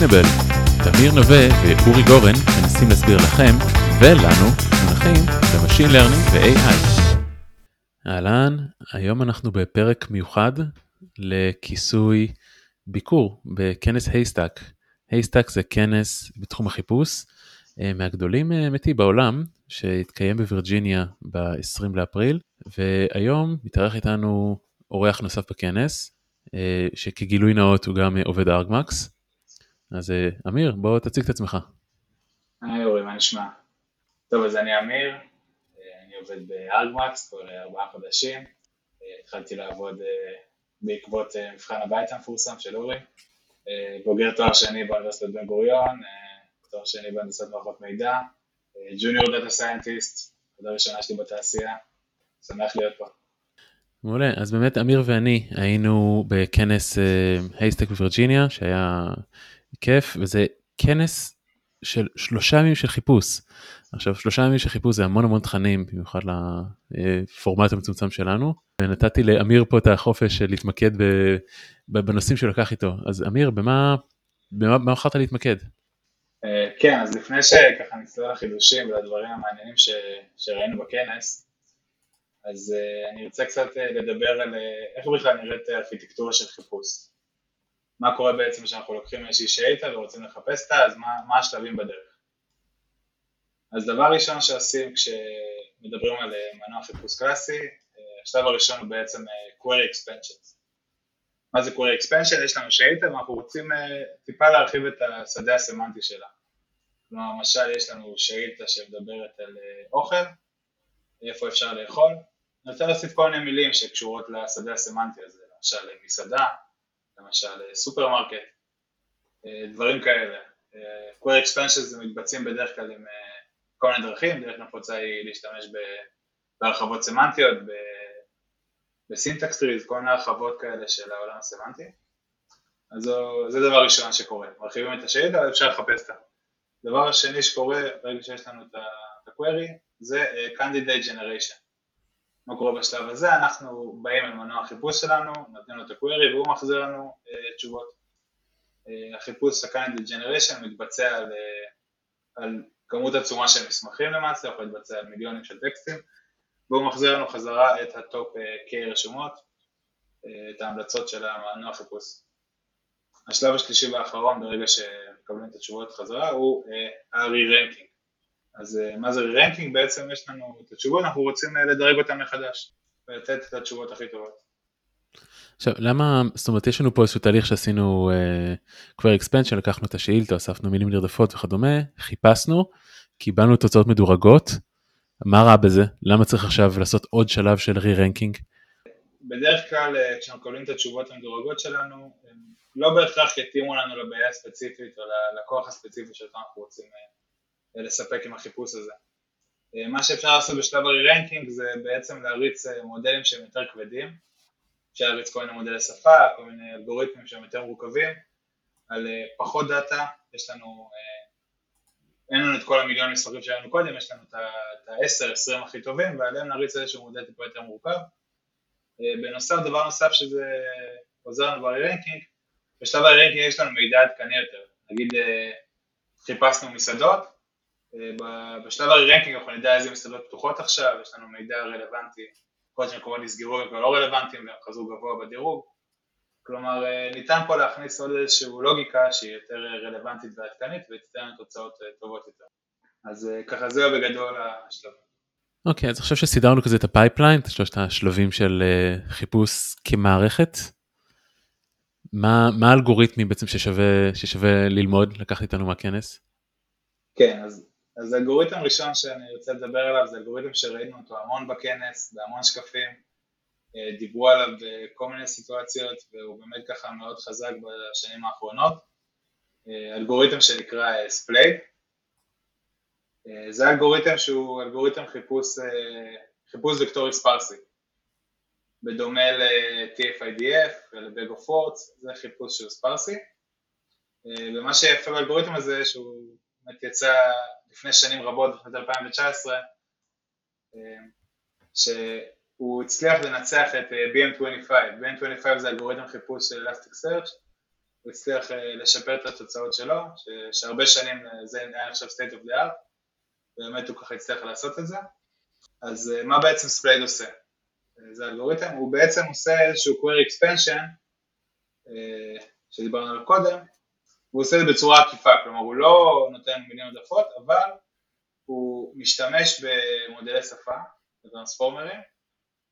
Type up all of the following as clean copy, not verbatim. Explainable. תמיר נווה ואורי גורן מנסים להסביר לכם ולנו מונחים במשין לרנינג ו-AI. אהלן, היום אנחנו בפרק מיוחד לכיסוי ביקור בכנס Haystack. Haystack זה כנס בתחום החיפוש מהגדולים מתי בעולם, שהתקיים בווירג'יניה ב-20 לאפריל, והיום מתארח איתנו אורח נוסף בכנס, שכגילוי נאות הוא גם עובד ארגמקס. אז אמיר, בוא תציג את עצמך. היי אורי, מה נשמע? טוב, אז אני אמיר, אני עובד בארגמקס כבר 4 חודשים, התחלתי לעבוד בעקבות מבחן הבית המפורסם של אורי, בוגר תואר שני באוניברסיטת בן גוריון, תואר שני בהנדסת מערכות מידע, ג'וניור דאטה סיינטיסט, עבודה ראשונה שלי בתעשייה, שמח להיות פה. מעולה, אז באמת אמיר ואני היינו בכנס Haystack בווירג'יניה, שהיה כיף, וזה כנס של 3 ימים של חיפוש. עכשיו, 3 ימים של חיפוש זה המון תכנים, במיוחד לפורמט המצומצם שלנו, ונתתי לאמיר פה את החופש להתמקד בנושאים שלקח איתו. אז אמיר, במה אוכלת להתמקד? כן, אז לפני שככה נצלול לחידושים ולדברים המעניינים שראינו בכנס, אז אני רוצה קצת לדבר על איך בכלל נראית הארכיטקטורה של חיפוש. מה קורה בעצם שאנחנו לוקחים איזושהי שאילתה ורוצים לחפש אותה, אז מה השלבים בדרך? אז דבר ראשון שעושים כשמדברים על מנוע חיפוש קלאסי, השלב הראשון הוא בעצם query expansion. מה זה query expansion? יש לנו שאילתה ואנחנו רוצים טיפה להרחיב את השדה הסמנטי שלה. כלומר, למשל יש לנו שאילתה שמדברת על אוכל, איפה אפשר לאכול, נרצה להוסיף כל מיני מילים שקשורות לשדה הסמנטי הזה, למשל מסעדה, למשל סופרמרקט, דברים כאלה. query expansions מתבצעים בדרך כלל עם כל מיני דרכים, דרך נפוצה היא להשתמש בהרחבות סמנטיות, בסינטקס טריז, כל מיני הרחבות כאלה של העולם הסמנטי. אז זה דבר ראשון שקורה, מרחיבים את השאלה, אפשר לחפש אותה. דבר השני שקורה ברגע שיש לנו את ה-query, זה candidate generation. מה קורה בשלב הזה? אנחנו באים אל מנוע החיפוש שלנו, נותנים לו את ה-query והוא מחזיר לנו תשובות. החיפוש ה-candidate generation מתבצע על כמות עצומה של מסמכים למעשה, הוא יכול להתבצע על מיליונים של טקסטים, והוא מחזיר לנו חזרה את הטופ K רשומות, את ההמלצות של המנוע החיפוש. השלב השלישי והאחרון ברגע שמקבלים את התשובות חזרה הוא ה-re-ranking. אז מה זה רי-רנקינג? בעצם יש לנו את התשובות, אנחנו רוצים לדרג אותן מחדש, ולתת את התשובות הכי טובות. עכשיו, למה, זאת אומרת, יש לנו פה איזשהו תהליך שעשינו query expansion, לקחנו את השאילתא, אספנו מילים נרדפות וכדומה, חיפשנו, קיבלנו תוצאות מדורגות, מה רע בזה? למה צריך עכשיו לעשות עוד שלב של רי-רנקינג? בדרך כלל, כשאנחנו קבלים את התשובות המדורגות שלנו, הם לא בהכרח יתאימו לנו לבעיה הספציפית, או ללקוח הספציפי שאותו אנחנו רוצים לספק עם החיפוש הזה. מה שאפשר לעשות בשלב הרי-רנקינג זה בעצם להריץ מודלים שהם יותר כבדים, אפשר להריץ כל מיני מודלי שפה, כל מיני אלגוריתמים שהם יותר מורכבים, על פחות דאטה, יש לנו, אין לנו את כל המיליון מספרים שהיה לנו קודם, יש לנו את ה-10-20 הכי טובים, ועליהם נריץ איזשהו מודל טיפה יותר מורכב. בנוסף, דבר נוסף שזה עוזר לנו ברי-רנקינג, בשלב הרי-רנקינג יש לנו מידע עדכני יותר, נגיד חיפשנו מסעדות, בשלב הרי-רנקינג אנחנו נדע איזה מסעדות פתוחות עכשיו, יש לנו מידע רלוונטי, כל שמקומות נסגרו והם כבר לא רלוונטיים והם חזרו גבוה בדירוג, כלומר ניתן פה להכניס עוד איזושהי לוגיקה שהיא יותר רלוונטית ועדכנית ותיתן תוצאות טובות יותר. אז ככה זהו בגדול השלב. אוקיי, אז עכשיו שסידרנו כזה את הפייפליין, את שלושת השלבים של חיפוש כמערכת, מה האלגוריתמי בעצם ששווה ללמוד, לקחת איתנו מהכנס? כן, אז האלגוריתם הראשון שאני רוצה לדבר עליו זה אלגוריתם שראינו אותו המון בכנס, בהמון שקפים, דיברו עליו בכל מיני סיטואציות והוא באמת ככה מאוד חזק בשנים האחרונות, אלגוריתם שנקרא Splade, זה אלגוריתם שהוא אלגוריתם חיפוש וקטורי ספרסי, בדומה ל-TF-IDF ול-Bag of Words, זה חיפוש שהוא ספרסי, ומה שיפה באלגוריתם הזה שהוא יצא לפני שנים רבות, לפני 2019, שהוא הצליח לנצח את BM25. BM25 זה אלגוריתם חיפוש של Elasticsearch, הצליח לשפר את התוצאות שלו, שהרבה שנים זה היה עכשיו state of the art, באמת הוא ככה הצליח לעשות את זה. אז מה בעצם Splade עושה? זה אלגוריתם, הוא בעצם עושה איזשהו query expansion, שדיברנו עליו קודם, הוא עושה את זה בצורה עקיפה, כלומר הוא לא נותן מילים עודפות, אבל הוא משתמש במודלי שפה, בטרנספורמרים,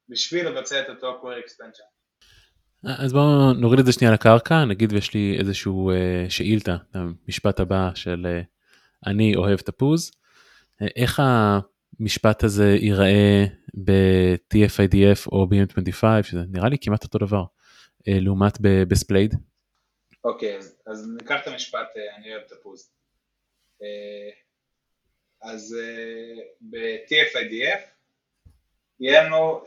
בשביל לבצע את אותו query expansion. אז בואו נוריד את זה שנייה לקרקע, נגיד ויש לי איזשהו שאילתה, המשפט הבא של אני אוהב תפוז, איך המשפט הזה ייראה ב-TF-IDF או BM25, שזה נראה לי כמעט אותו דבר, לעומת בספלייד? אוקיי, אז ניקח את המשפט אני אוהב תפוז. אז ב-TF-IDF, יהיה לנו,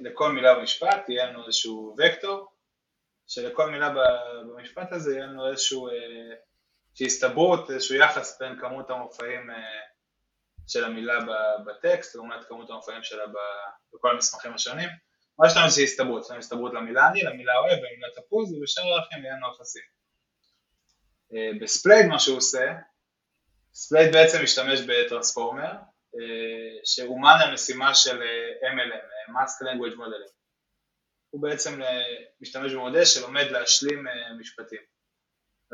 לכל מילה במשפט, יהיה לנו איזשהו וקטור, שלכל מילה במשפט הזה יהיה לנו איזשהו, שהסתברות, איזשהו יחס בין כמות המופעים של המילה בטקסט, לעומת כמות המופעים שלה בכל המסמכים השונים. מה שלנו זה הסתברות, שלנו הסתברות למילה אני, למילה אוהב, למילה תפוז, ובשאר הלכים יהיה לנו יחסים. בספלייד מה שהוא עושה, ספלייד בעצם משתמש בטרנספורמר, שאומן המשימה של MLM, Mask Language Model. הוא בעצם משתמש במודל שלומד להשלים משפטים.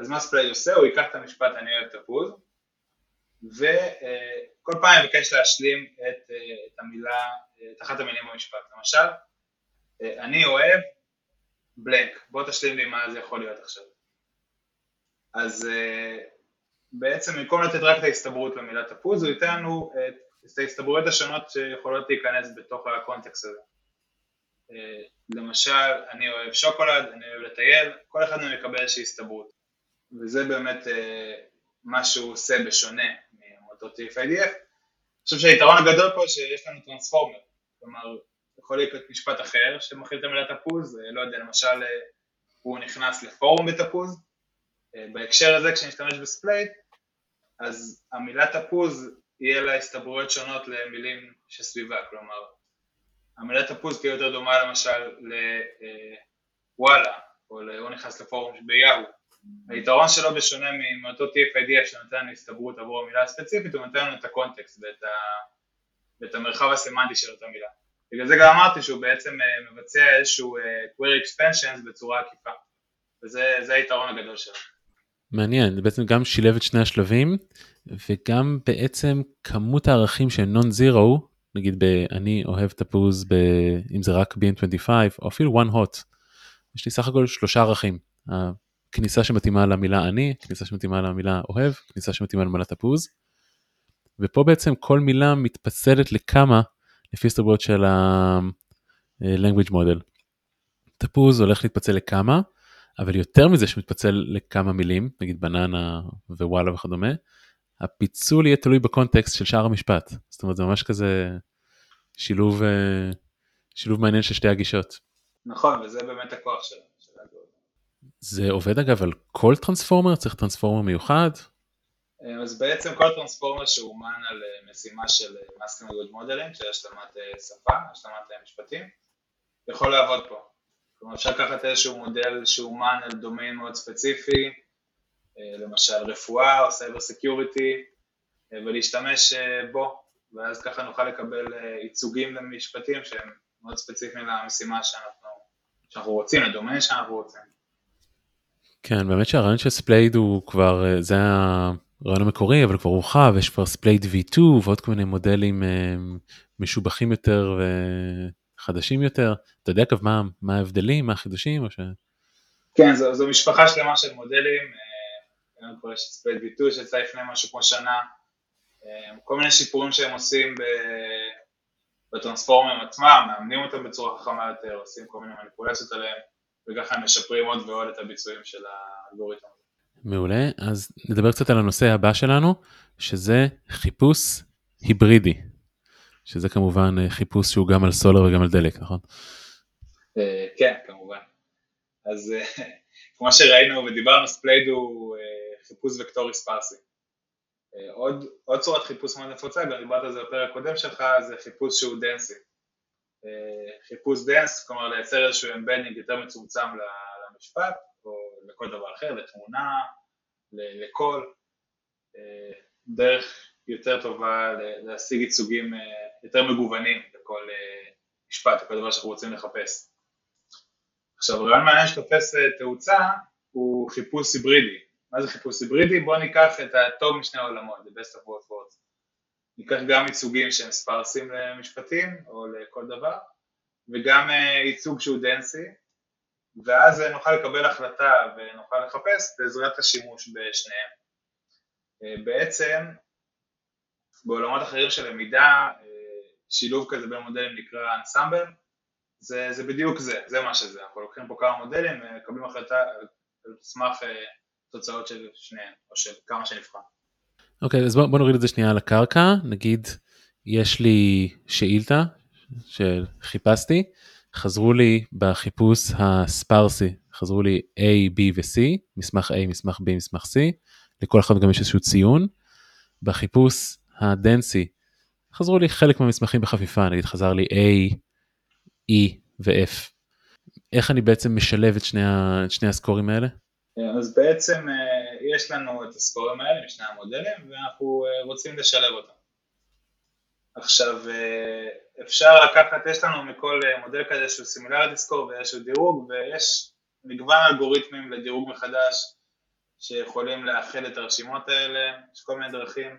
אז מה Splade עושה? הוא ייקח את המשפט אני אוהב תפוז, וכל פעם מבקש להשלים את המילה, את אחת המילים במשפט. למשל, אני אוהב בלנק, בוא תשלים לי מה זה יכול להיות עכשיו. אז בעצם במקום לתת רק את ההסתברות למילה תפוז, הוא ייתן לנו את ההסתברויות השונות שיכולות להיכנס בתוך הקונטקסט הזה. למשל, אני אוהב שוקולד, אני אוהב לטייל, כל אחד מהם יקבל איזושהי הסתברות. וזה באמת מה שהוא עושה בשונה מאותו TF-IDF. אני חושב שהיתרון הגדול פה שיש לנו טרנספורמר, כלומר, יכול להיות משפט אחר שמכיל את המילה תפוז, לא יודע, למשל, הוא נכנס לפורום בתפוז, בהקשר הזה כשנשתמש בספלייד, אז המילה תפוז יהיה לה הסתברויות שונות למילים שסביבה, כלומר, המילה תפוז תהיה יותר דומה למשל לוואלה, או הוא נכנס לפורום ביהו. היתרון שלו בשונה מאותו TF-IDF שנותן להסתברות עבור המילה הספציפית, הוא נותן לנו את הקונטקסט ואת המרחב הסמנטי של אותה מילה. בגלל זה גם אמרתי שהוא בעצם מבצע איזשהו query expansions בצורה עקיפה, וזה היתרון הגדול שלו. מעניין, זה בעצם גם שילב את שני השלבים, וגם בעצם כמות הערכים שהם non-zero, נגיד אני אוהב תפוז, אם זה רק BM25, או אפילו one hot, יש לי סך הכל 3 ערכים, הכניסה שמתאימה למילה אני, כניסה שמתאימה למילה אוהב, כניסה שמתאימה למילה תפוז, ופה בעצם כל מילה מתפצלת לכמה, לפי הסתברויות של ה-language model. תפוז הולך להתפצל לכמה, אבל יותר מזה שמתפצל לכמה מילים, נגיד בננה ווואלה וכדומה, הפיצול יהיה תלוי בקונטקסט של שאר המשפט. זאת אומרת, זה ממש כזה שילוב מעניין של שתי הגישות. נכון, וזה באמת הכוח שלנו. זה עובד אגב על כל טרנספורמר? צריך טרנספורמר מיוחד? אז בעצם כל טרנספורמר שאומן על משימה של Mask Language Modeling, של השלמת שפה, השלמת משפטים, יכול לעבוד פה. כלומר, אפשר לקחת איזשהו מודל שאומן על דומיין מאוד ספציפי, למשל רפואה או סייבר סקיוריטי, ולהשתמש בו, ואז ככה נוכל לקבל ייצוגים למשפטים שהם מאוד ספציפיים למשימה שאנחנו רוצים, לדומיין שאנחנו רוצים. כן, באמת שהרעיון של ספלייד הוא כבר, זה הרעיון המקורי, אבל כבר הורחב, יש כבר ספלייד V2 ועוד כל מיני מודלים משובחים יותר חדשים יותר, אתה יודע כבר מה ההבדלים, מה החידושים או ש... כן, זו משפחה שלמה של מודלים, אני קורא שספלייד V2 שיצא לפני משהו כמו שנה, כל מיני שיפורים שהם עושים בטרנספורמים עצמם, מאמנים אותם בצורה חכמה יותר, עושים כל מיני מניפולציות עליהם, וככה הם משפרים עוד ועוד את הביצועים של האלגוריתם. מעולה, אז נדבר קצת על הנושא הבא שלנו, שזה חיפוש היברידי. שזה כמובן חיפוש שהוא גם על סולר וגם על דלק, נכון? כן, כמובן. אז כמו שראינו ודיברנו, ספלייד הוא חיפוש וקטורי ספרסי. עוד צורת חיפוש מאוד נפוצה, גם דיברת על זה בפרק הקודם שלך, זה חיפוש שהוא דנסי. חיפוש דנס, כלומר לייצר איזשהו אמבדינג יותר מצומצם למשפט, או לכל דבר אחר, לתמונה, לקול, דרך יותר טובה להשיג ייצוגים יותר מגוונים לכל משפט, לכל דבר שאנחנו רוצים לחפש. עכשיו, רעיון מעניין שתופס תאוצה הוא חיפוש היברידי. מה זה חיפוש היברידי? בואו ניקח את הטוב משני העולמות, the best of both worlds. ניקח גם ייצוגים שהם ספרסים למשפטים או לכל דבר, וגם ייצוג שהוא דנסי, ואז נוכל לקבל החלטה ונוכל לחפש בעזרת השימוש בשניהם. בעצם, בעולמות אחרים של למידה, שילוב כזה בין מודלים נקרא אנסמבל, זה בדיוק זה מה שזה. אנחנו לוקחים פה כמה מודלים ומקבלים החלטה על סמך תוצאות של שניהם, או של כמה שנבחר. אוקיי, אז בוא נוריד את זה שנייה על הקרקע. נגיד, יש לי שאילתה שחיפשתי, חזרו לי בחיפוש הספרסי, חזרו לי A, B ו-C, מסמך A, מסמך B, מסמך C, לכל אחד גם יש איזשהו ציון. בחיפוש הדנסי, חזרו לי חלק מהמסמכים בחפיפה, נגיד חזר לי A, E ו-F. איך אני בעצם משלב את שני הסקורים האלה? אז בעצם יש לנו את הסקורים האלה משני המודלים, ואנחנו רוצים לשלב אותם. עכשיו, אפשר לקחת, יש לנו מכל מודל כזה שהוא סימילריטי סקור ויש לו דירוג, ויש מגוון אלגוריתמים לדירוג מחדש שיכולים לאחד את הרשימות האלה, יש כל מיני דרכים.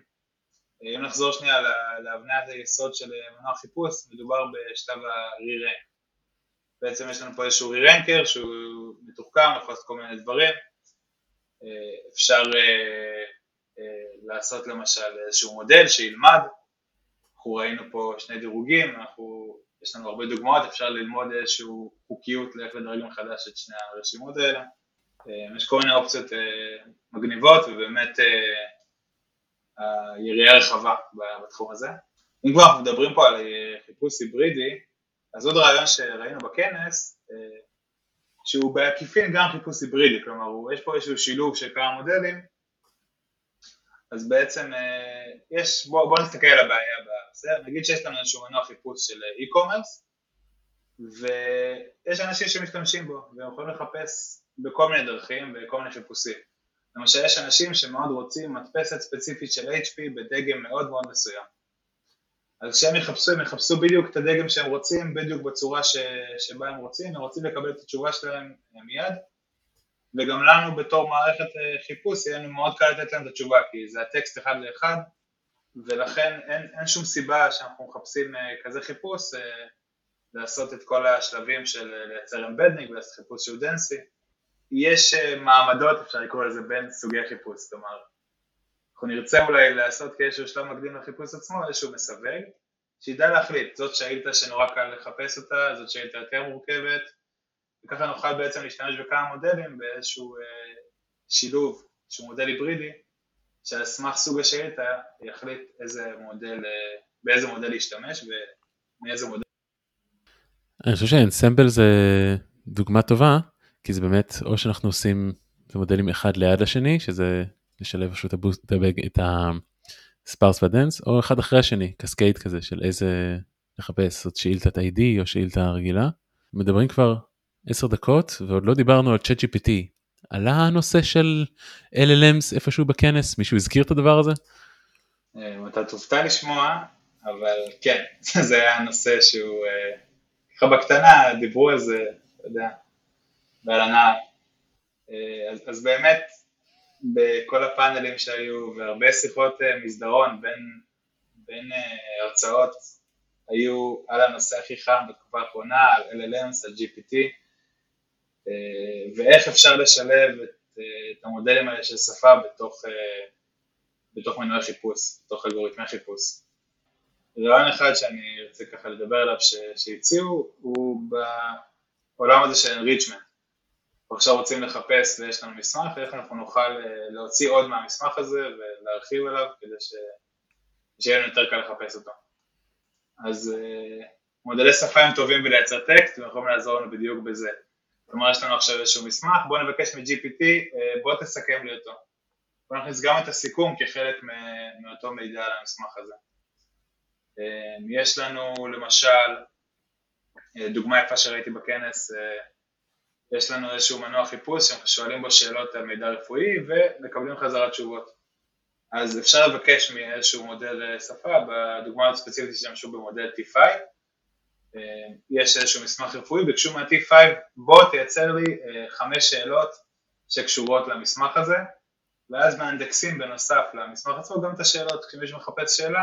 אם נחזור שנייה להבניית היסוד של מנוע חיפוש, מדובר בשלב ה-re-rank. בעצם יש לנו פה איזשהו re-ranker שהוא מתוחכם, יכול לעשות כל מיני דברים. אפשר לעשות למשל איזשהו מודל שילמד, אנחנו ראינו פה שני דירוגים, יש לנו הרבה דוגמאות, אפשר ללמוד איזשהו חוקיות לאיך לדרג מחדש את שני הרשימות האלה. יש כל מיני אופציות מגניבות ובאמת היריעה רחבה בתחום הזה. אם כבר אנחנו מדברים פה על חיפוש היברידי, אז עוד רעיון שראינו בכנס, שהוא בעקיפין גם חיפוש היברידי, כלומר יש פה איזשהו שילוב של כמה מודלים, אז בעצם יש, בואו נסתכל על הבעיה, נגיד שיש לנו איזשהו מנוע חיפוש של e-commerce, ויש אנשים שמשתמשים בו, והם יכולים לחפש בכל מיני דרכים וכל מיני חיפושים. למשל, יש אנשים שמאוד רוצים מדפסת ספציפית של HP בדגם מאוד מאוד מסוים. אז כשהם יחפשו, הם יחפשו בדיוק את הדגם שהם רוצים, בדיוק בצורה שבה הם רוצים, הם רוצים לקבל את התשובה שלהם מיד, וגם לנו בתור מערכת חיפוש יהיה מאוד קל לתת להם את התשובה, כי זה הטקסט אחד לאחד, ולכן אין שום סיבה שאנחנו מחפשים כזה חיפוש, לעשות את כל השלבים של לייצר אמבדינג ולעשות חיפוש שהוא דנסי. יש מעמדות, אפשר לקרוא לזה, בין סוגי חיפוש, זאת אומרת, אנחנו נרצה אולי לעשות כאיזשהו שלב מקדים לחיפוש עצמו, איזשהו מסווג, שידע להחליט, זאת שאילתה שנורא קל לחפש אותה, זאת שאילתה יותר מורכבת, וככה נוכל בעצם להשתמש בכמה מודלים באיזשהו שילוב, שהוא מודל היברידי, שעל סמך סוג השאילתה יחליט באיזה מודל להשתמש ומאיזה מודל. אני חושב שאנסמבל זה דוגמה טובה, כי זה באמת, או שאנחנו עושים את המודלים אחד ליד השני, שזה לשלב פשוט את הספרס והדנס, או אחד אחרי השני, קסקייד כזה, של איזה לחפש, זאת שאילתת ID או שאילתה רגילה. מדברים כבר 10 דקות, ועוד לא דיברנו על צ'אט GPT. עלה הנושא של LLMs איפשהו בכנס, מישהו הזכיר את הדבר הזה? אתה תופתע לשמוע, אבל כן, זה היה הנושא שהוא, ככה בקטנה, דיברו על זה, אתה יודע, בעלנה. אז באמת, בכל הפאנלים שהיו, והרבה שיחות מסדרון בין הרצאות, היו על הנושא הכי חם בתקופה האחרונה, על LLMs, על GPT, ואיך אפשר לשלב את המודלים האלה של שפה בתוך מנועי חיפוש, בתוך אלגוריתמי חיפוש. רעיון אחד שאני רוצה ככה לדבר עליו שהציעו, הוא בעולם הזה של enrichment. עכשיו רוצים לחפש ויש לנו מסמך, ואיך אנחנו נוכל להוציא עוד מהמסמך הזה ולהרחיב עליו כדי שיהיה לנו יותר קל לחפש אותו. אז מודלי שפה הם טובים בלייצר טקסט, ואנחנו יכולים לעזור לנו בדיוק בזה. כלומר, יש לנו עכשיו איזשהו מסמך, בואו נבקש מ-GPT, בואו תסכם לי אותו. בואו נכניס גם את הסיכום כחלק מאותו מידע על המסמך הזה. יש לנו למשל, דוגמה יפה שראיתי בכנס, יש לנו איזשהו מנוע חיפוש שאנחנו שואלים בו שאלות על מידע רפואי ומקבלים חזרה תשובות. אז אפשר לבקש מאיזשהו מודל שפה, בדוגמה הספציפית שמשהו במודל T5, יש איזשהו מסמך רפואי, ביקשו מה-T5, בוא תייצר לי 5 שאלות שקשורות למסמך הזה, ואז מאנדקסים בנוסף למסמך עצמו גם את השאלות, כשמישהו מחפש שאלה,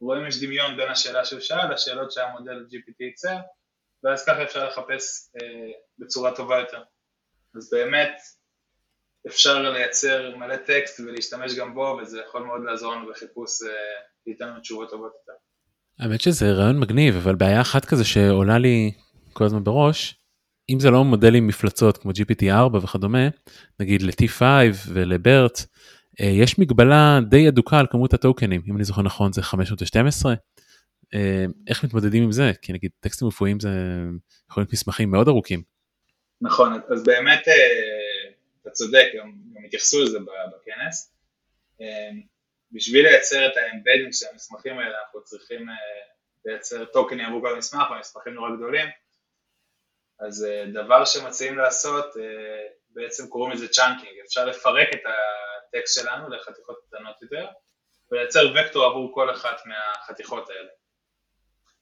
רואים יש דמיון בין השאלה שהוא שאל, לשאלות שהמודל GPT ייצר, ואז ככה אפשר לחפש בצורה טובה יותר. אז באמת אפשר לייצר מלא טקסט ולהשתמש גם בו, וזה יכול מאוד לעזור לנו בחיפוש איתנו תשובות טובות יותר. האמת שזה רעיון מגניב, אבל בעיה אחת כזה שעולה לי כל הזמן בראש, אם זה לא מודלים מפלצות כמו GPT-4 וכדומה, נגיד ל-T5 ולברט, יש מגבלה די אדוקה על כמות הטוקנים, אם אני זוכר נכון זה 512, איך מתמודדים עם זה? כי נגיד טקסטים רפואיים זה יכולים להיות מסמכים מאוד ארוכים. נכון, אז באמת אתה צודק, גם התייחסו לזה בכנס, בשביל לייצר את האמבדינג של המסמכים האלה, אנחנו צריכים לייצר טוקנים עבור כל מסמך, המסמכים נורא גדולים, אז דבר שמציעים לעשות, בעצם קוראים לזה צ'אנקינג, אפשר לפרק את הטקסט שלנו לחתיכות קטנות יותר, ולייצר וקטור עבור כל אחת מהחתיכות האלה.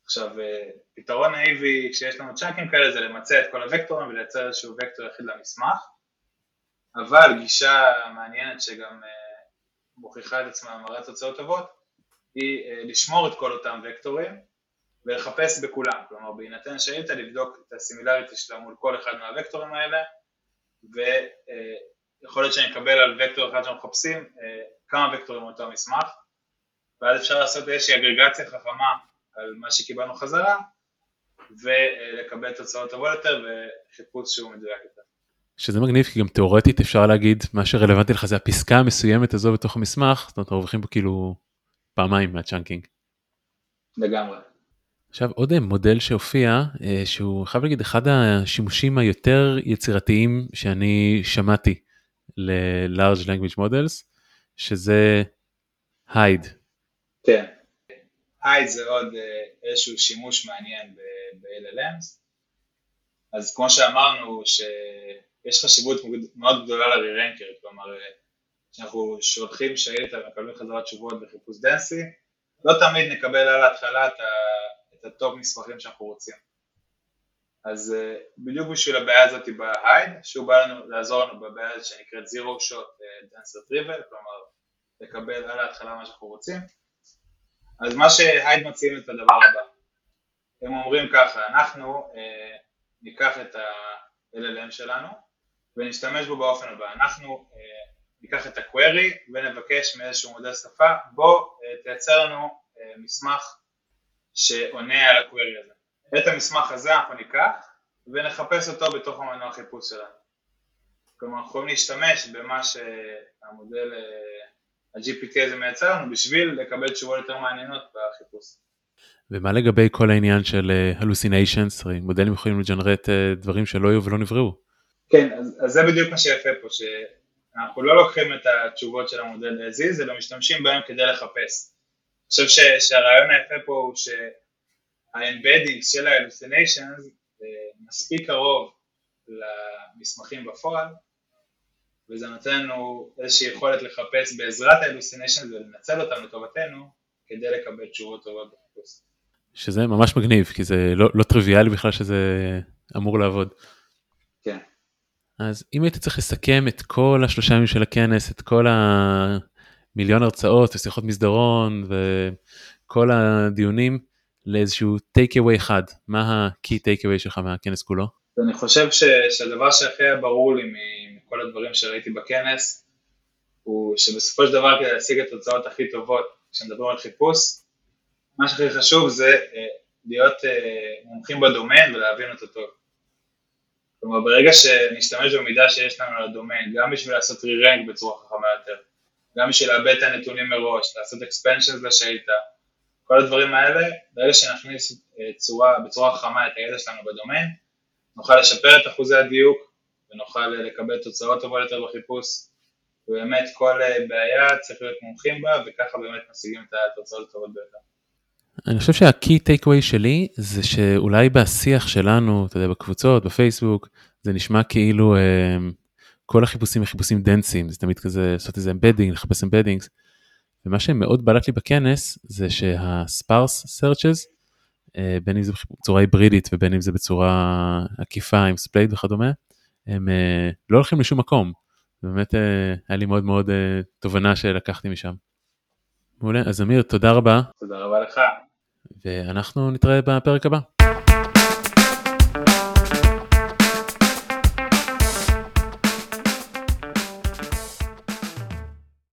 עכשיו, פתרון נאיבי כשיש לנו צ'אנקים כאלה, זה למצא את כל הוקטורים ולייצר איזשהו וקטור יחיד למסמך, אבל גישה מעניינת שגם מוכיחה את עצמה מראה תוצאות טובות, היא לשמור את כל אותם וקטורים, ולחפש בכולם, כלומר בהינתן שאילתה לבדוק את הסימילריטי שלה מול כל אחד מהווקטורים האלה, ויכול להיות שאני אקבל על וקטור אחד שאנחנו מחפשים, כמה וקטורים מאותו המסמך, ואז אפשר לעשות איזושהי אגרגציה חכמה על מה שקיבלנו חזרה, ולקבל תוצאות טובות יותר וחיפוש שהוא מדויק יותר. שזה מגניב, כי גם תיאורטית אפשר להגיד מה שרלוונטי לך זה הפסקה המסוימת הזו בתוך המסמך, זאת אומרת, הרווחים בו כאילו פעמיים מהצ'אנקינג. לגמרי. עכשיו עוד מודל שהופיע, שהוא חייב להגיד אחד השימושים היותר יצירתיים שאני שמעתי ל-Large Language Models, שזה Hyde. כן, Hyde זה עוד איזשהו שימוש מעניין ב-LLMs, אז כמו שאמרנו שיש חשיבות מאוד גדולה ל-re-ranker, כלומר שאנחנו שולחים שאילת ומקבלים חזרת תשובות בחיפוש דנסי, לא תמיד נקבל על ההתחלה את הטופ מסמכים שאנחנו רוצים. אז בדיוק בשביל הבעיה הזאת ב-Hyde, שהוא בא לנו, לעזור לנו בבעיה שנקראת Zero Shot Dense Retrieval, כלומר לקבל על ההתחלה מה שאנחנו רוצים. אז מה ש-Hyde מציעים את הדבר הבא, הם אומרים ככה, אנחנו ניקח את ה-LLM שלנו ונשתמש בו באופן הבא, אנחנו ניקח את ה-Query ונבקש מאיזשהו מודל שפה, בוא תייצר לנו מסמך שעונה על הקווירי הזה. את המסמך הזה אנחנו ניקח ונחפש אותו בתוך המנוע החיפוש שלנו. כלומר, אנחנו יכולים להשתמש במה שהמודל ה-GPT הזה מייצר לנו בשביל לקבל תשובות יותר מעניינות בחיפוש. ומה לגבי כל העניין של hallucinations? מודלים יכולים לג'נרט דברים שלא היו ולא נבראו. כן, אז זה בדיוק מה שיפה פה, שאנחנו לא לוקחים את התשובות של המודל הזה, אלא משתמשים בהם כדי לחפש. אני חושב שהרעיון היפה פה הוא שהאמבדינג של ה-hallucinations מספיק קרוב למסמכים בפועל, וזה נותן לנו איזושהי יכולת לחפש בעזרת ה-hallucinations ולנצל אותם לטובתנו כדי לקבל תשובות טובות בחיפוש. שזה ממש מגניב, כי זה לא טריוויאלי בכלל שזה אמור לעבוד. כן. אז אם היית צריך לסכם את כל השלושה ימים של הכנס, את כל מיליון הרצאות ושיחות מסדרון וכל הדיונים לאיזשהו take-away אחד. מה ה-key take-away שלך מהכנס כולו? אני חושב שהדבר שהכי ברור לי מכל הדברים שראיתי בכנס, הוא שבסופו של דבר כדי להשיג את התוצאות הכי טובות כשמדברים על חיפוש, מה שהכי חשוב זה להיות מומחים בדומיין ולהבין אותו טוב. כלומר, ברגע שנשתמש במידע שיש לנו על הדומיין, גם בשביל לעשות re-rank בצורה חכמה יותר, גם בשביל לאבד את הנתונים מראש, לעשות expansions לשאילתה, כל הדברים האלה, ברגע שנכניס בצורה חכמה את הידע שלנו בדומיין, נוכל לשפר את אחוזי הדיוק, ונוכל לקבל תוצאות טובות יותר בחיפוש, ובאמת כל בעיה צריך להיות מומחים בה, וככה באמת משיגים את התוצאות הטובות ביותר. אני חושב שה-key takeaway שלי, זה שאולי בשיח שלנו, אתה יודע, בקבוצות, בפייסבוק, זה נשמע כאילו כל החיפושים הם חיפושים דנסים, זה תמיד כזה, לעשות איזה אמבדינג, לחפש אמבדינגס, ומה שמאוד בלט לי בכנס, זה שה-sparse searches, בין אם זה בצורה היברידית, ובין אם זה בצורה עקיפה, עם Splade וכדומה, הם לא הולכים לשום מקום. באמת היה לי מאוד מאוד תובנה שלקחתי משם. מעולה, אז אמיר, תודה רבה. תודה רבה לך. ואנחנו נתראה בפרק הבא.